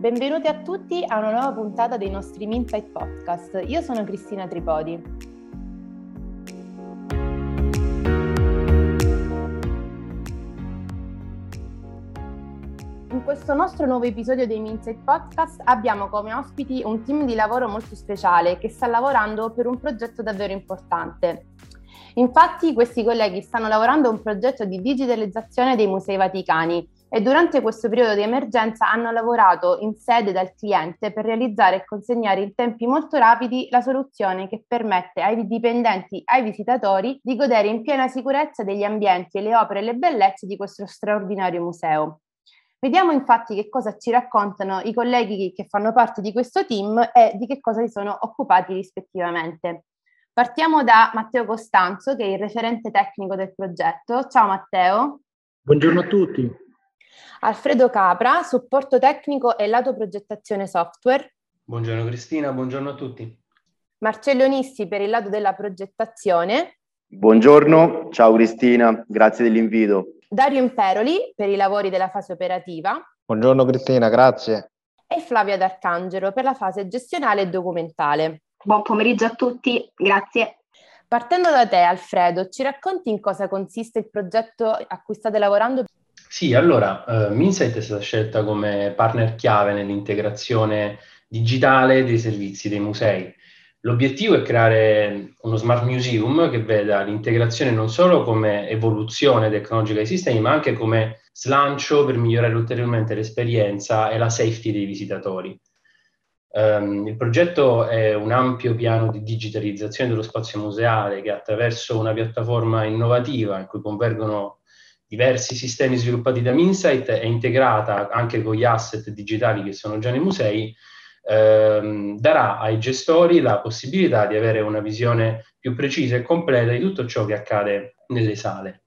Benvenuti a tutti a una nuova puntata dei nostri Minsait podcast. Io sono Cristina Tripodi. In questo nostro nuovo episodio dei Minsait podcast abbiamo come ospiti un team di lavoro molto speciale che sta lavorando per un progetto davvero importante. Infatti questi colleghi stanno lavorando a un progetto di digitalizzazione dei Musei Vaticani e durante questo periodo di emergenza hanno lavorato in sede dal cliente per realizzare e consegnare in tempi molto rapidi la soluzione che permette ai dipendenti, ai visitatori, di godere in piena sicurezza degli ambienti e le opere e le bellezze di questo straordinario museo. Vediamo infatti che cosa ci raccontano i colleghi che fanno parte di questo team e di che cosa si sono occupati rispettivamente. Partiamo da Matteo Costanzo, che è il referente tecnico del progetto. Ciao Matteo. Buongiorno a tutti. Alfredo Capra, supporto tecnico e lato progettazione software. Buongiorno Cristina, buongiorno a tutti. Marcello Nisti per il lato della progettazione. Buongiorno, ciao Cristina, grazie dell'invito. Dario Imperoli per i lavori della fase operativa. Buongiorno Cristina, grazie. E Flavia D'Arcangelo per la fase gestionale e documentale. Buon pomeriggio a tutti, grazie. Partendo da te Alfredo, ci racconti in cosa consiste il progetto a cui state lavorando? Sì, allora, Minsait è stata scelta come partner chiave nell'integrazione digitale dei servizi dei musei. L'obiettivo è creare uno smart museum che veda l'integrazione non solo come evoluzione tecnologica dei sistemi, ma anche come slancio per migliorare ulteriormente l'esperienza e la safety dei visitatori. Il progetto è un ampio piano di digitalizzazione dello spazio museale che attraverso una piattaforma innovativa in cui convergono diversi sistemi sviluppati da Minsait è integrata anche con gli asset digitali che sono già nei musei, darà ai gestori la possibilità di avere una visione più precisa e completa di tutto ciò che accade nelle sale.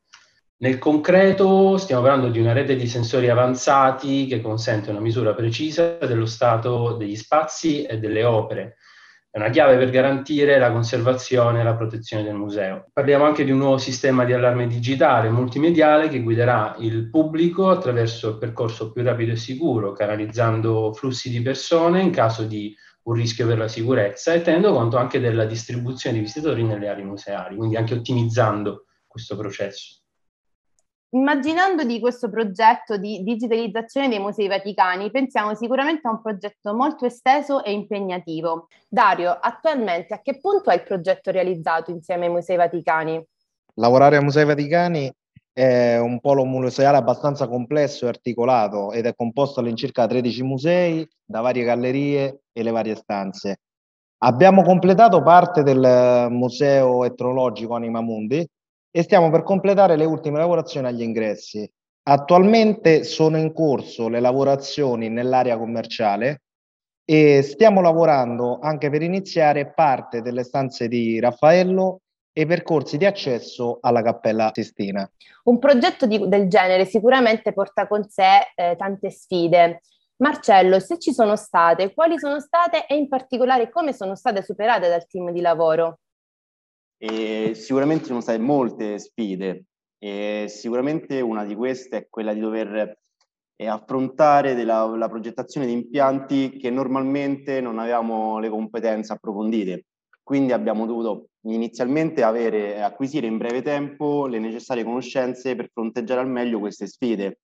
Nel concreto stiamo parlando di una rete di sensori avanzati che consente una misura precisa dello stato degli spazi e delle opere. È una chiave per garantire la conservazione e la protezione del museo. Parliamo anche di un nuovo sistema di allarme digitale multimediale che guiderà il pubblico attraverso il percorso più rapido e sicuro, canalizzando flussi di persone in caso di un rischio per la sicurezza e tenendo conto anche della distribuzione di visitatori nelle aree museali, quindi anche ottimizzando questo processo. Immaginando di questo progetto di digitalizzazione dei Musei Vaticani, pensiamo sicuramente a un progetto molto esteso e impegnativo. Dario, attualmente a che punto è il progetto realizzato insieme ai Musei Vaticani? Lavorare ai Musei Vaticani è un polo museale abbastanza complesso e articolato ed è composto all'incirca 13 musei, da varie gallerie e le varie stanze. Abbiamo completato parte del Museo Etnologico Anima Mundi, e stiamo per completare le ultime lavorazioni agli ingressi. Attualmente sono in corso le lavorazioni nell'area commerciale e stiamo lavorando anche per iniziare parte delle stanze di Raffaello e percorsi di accesso alla Cappella Sistina. Un progetto del genere sicuramente porta con sé tante sfide. Marcello, se ci sono state, quali sono state e in particolare come sono state superate dal team di lavoro? E sicuramente ci sono state molte sfide e sicuramente una di queste è quella di dover affrontare la progettazione di impianti che normalmente non avevamo le competenze approfondite, quindi abbiamo dovuto inizialmente acquisire in breve tempo le necessarie conoscenze per fronteggiare al meglio queste sfide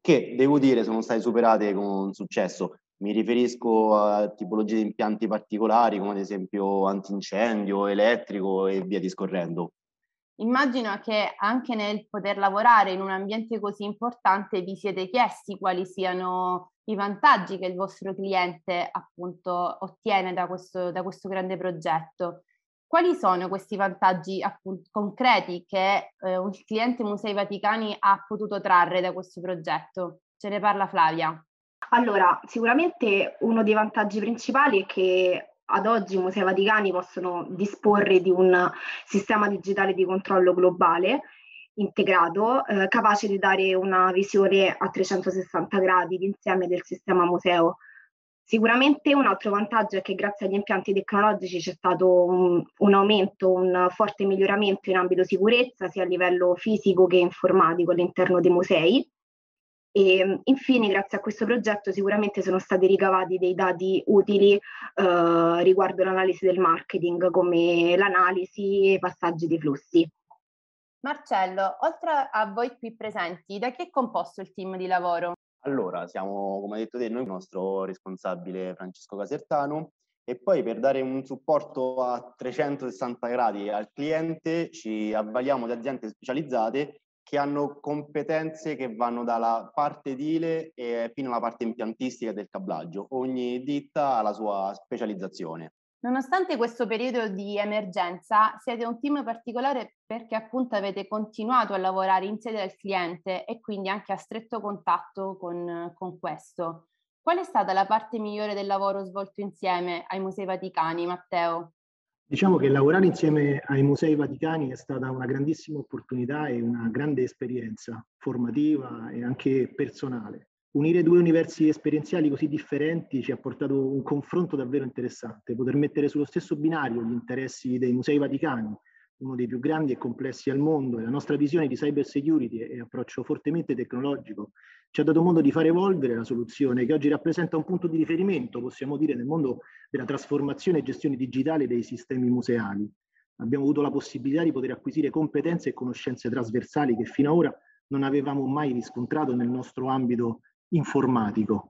che, devo dire, sono state superate con successo. Mi riferisco a tipologie di impianti particolari, come ad esempio antincendio, elettrico e via discorrendo. Immagino che anche nel poter lavorare in un ambiente così importante vi siete chiesti quali siano i vantaggi che il vostro cliente appunto ottiene da questo grande progetto. Quali sono questi vantaggi appunto, concreti che un cliente Musei Vaticani ha potuto trarre da questo progetto? Ce ne parla Flavia. Allora, sicuramente uno dei vantaggi principali è che ad oggi i Musei Vaticani possono disporre di un sistema digitale di controllo globale integrato, capace di dare una visione a 360 gradi d'insieme del sistema museo. Sicuramente un altro vantaggio è che grazie agli impianti tecnologici c'è stato un aumento, un forte miglioramento in ambito sicurezza, sia a livello fisico che informatico all'interno dei musei. E infine, grazie a questo progetto, sicuramente sono stati ricavati dei dati utili riguardo l'analisi del marketing, come l'analisi e i passaggi dei flussi. Marcello, oltre a voi qui presenti, da chi è composto il team di lavoro? Allora, siamo, come hai detto te, noi il nostro responsabile Francesco Casertano, e poi per dare un supporto a 360 gradi al cliente ci avvaliamo di aziende specializzate che hanno competenze che vanno dalla parte edile fino alla parte impiantistica del cablaggio. Ogni ditta ha la sua specializzazione. Nonostante questo periodo di emergenza, siete un team particolare perché appunto avete continuato a lavorare in sede del cliente e quindi anche a stretto contatto con questo. Qual è stata la parte migliore del lavoro svolto insieme ai Musei Vaticani, Matteo? Diciamo che lavorare insieme ai Musei Vaticani è stata una grandissima opportunità e una grande esperienza formativa e anche personale. Unire due universi esperienziali così differenti ci ha portato un confronto davvero interessante. Poter mettere sullo stesso binario gli interessi dei Musei Vaticani, uno dei più grandi e complessi al mondo, e la nostra visione di cyber security e approccio fortemente tecnologico ci ha dato modo di far evolvere la soluzione che oggi rappresenta un punto di riferimento, possiamo dire, nel mondo della trasformazione e gestione digitale dei sistemi museali. Abbiamo avuto la possibilità di poter acquisire competenze e conoscenze trasversali che fino ad ora non avevamo mai riscontrato nel nostro ambito informatico.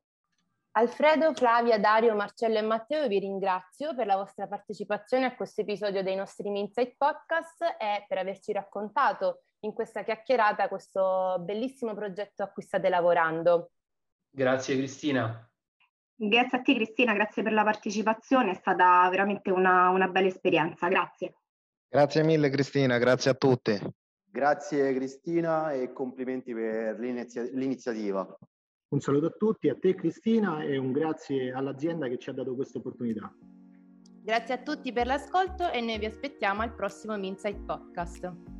Alfredo, Flavia, Dario, Marcello e Matteo, vi ringrazio per la vostra partecipazione a questo episodio dei nostri Minsait Podcast e per averci raccontato in questa chiacchierata questo bellissimo progetto a cui state lavorando. Grazie Cristina. Grazie a te Cristina, grazie per la partecipazione, è stata veramente una bella esperienza, grazie. Grazie mille Cristina, grazie a tutti. Grazie Cristina e complimenti per l'iniziativa. Un saluto a tutti, a te Cristina, e un grazie all'azienda che ci ha dato questa opportunità. Grazie a tutti per l'ascolto e noi vi aspettiamo al prossimo Minsait Podcast.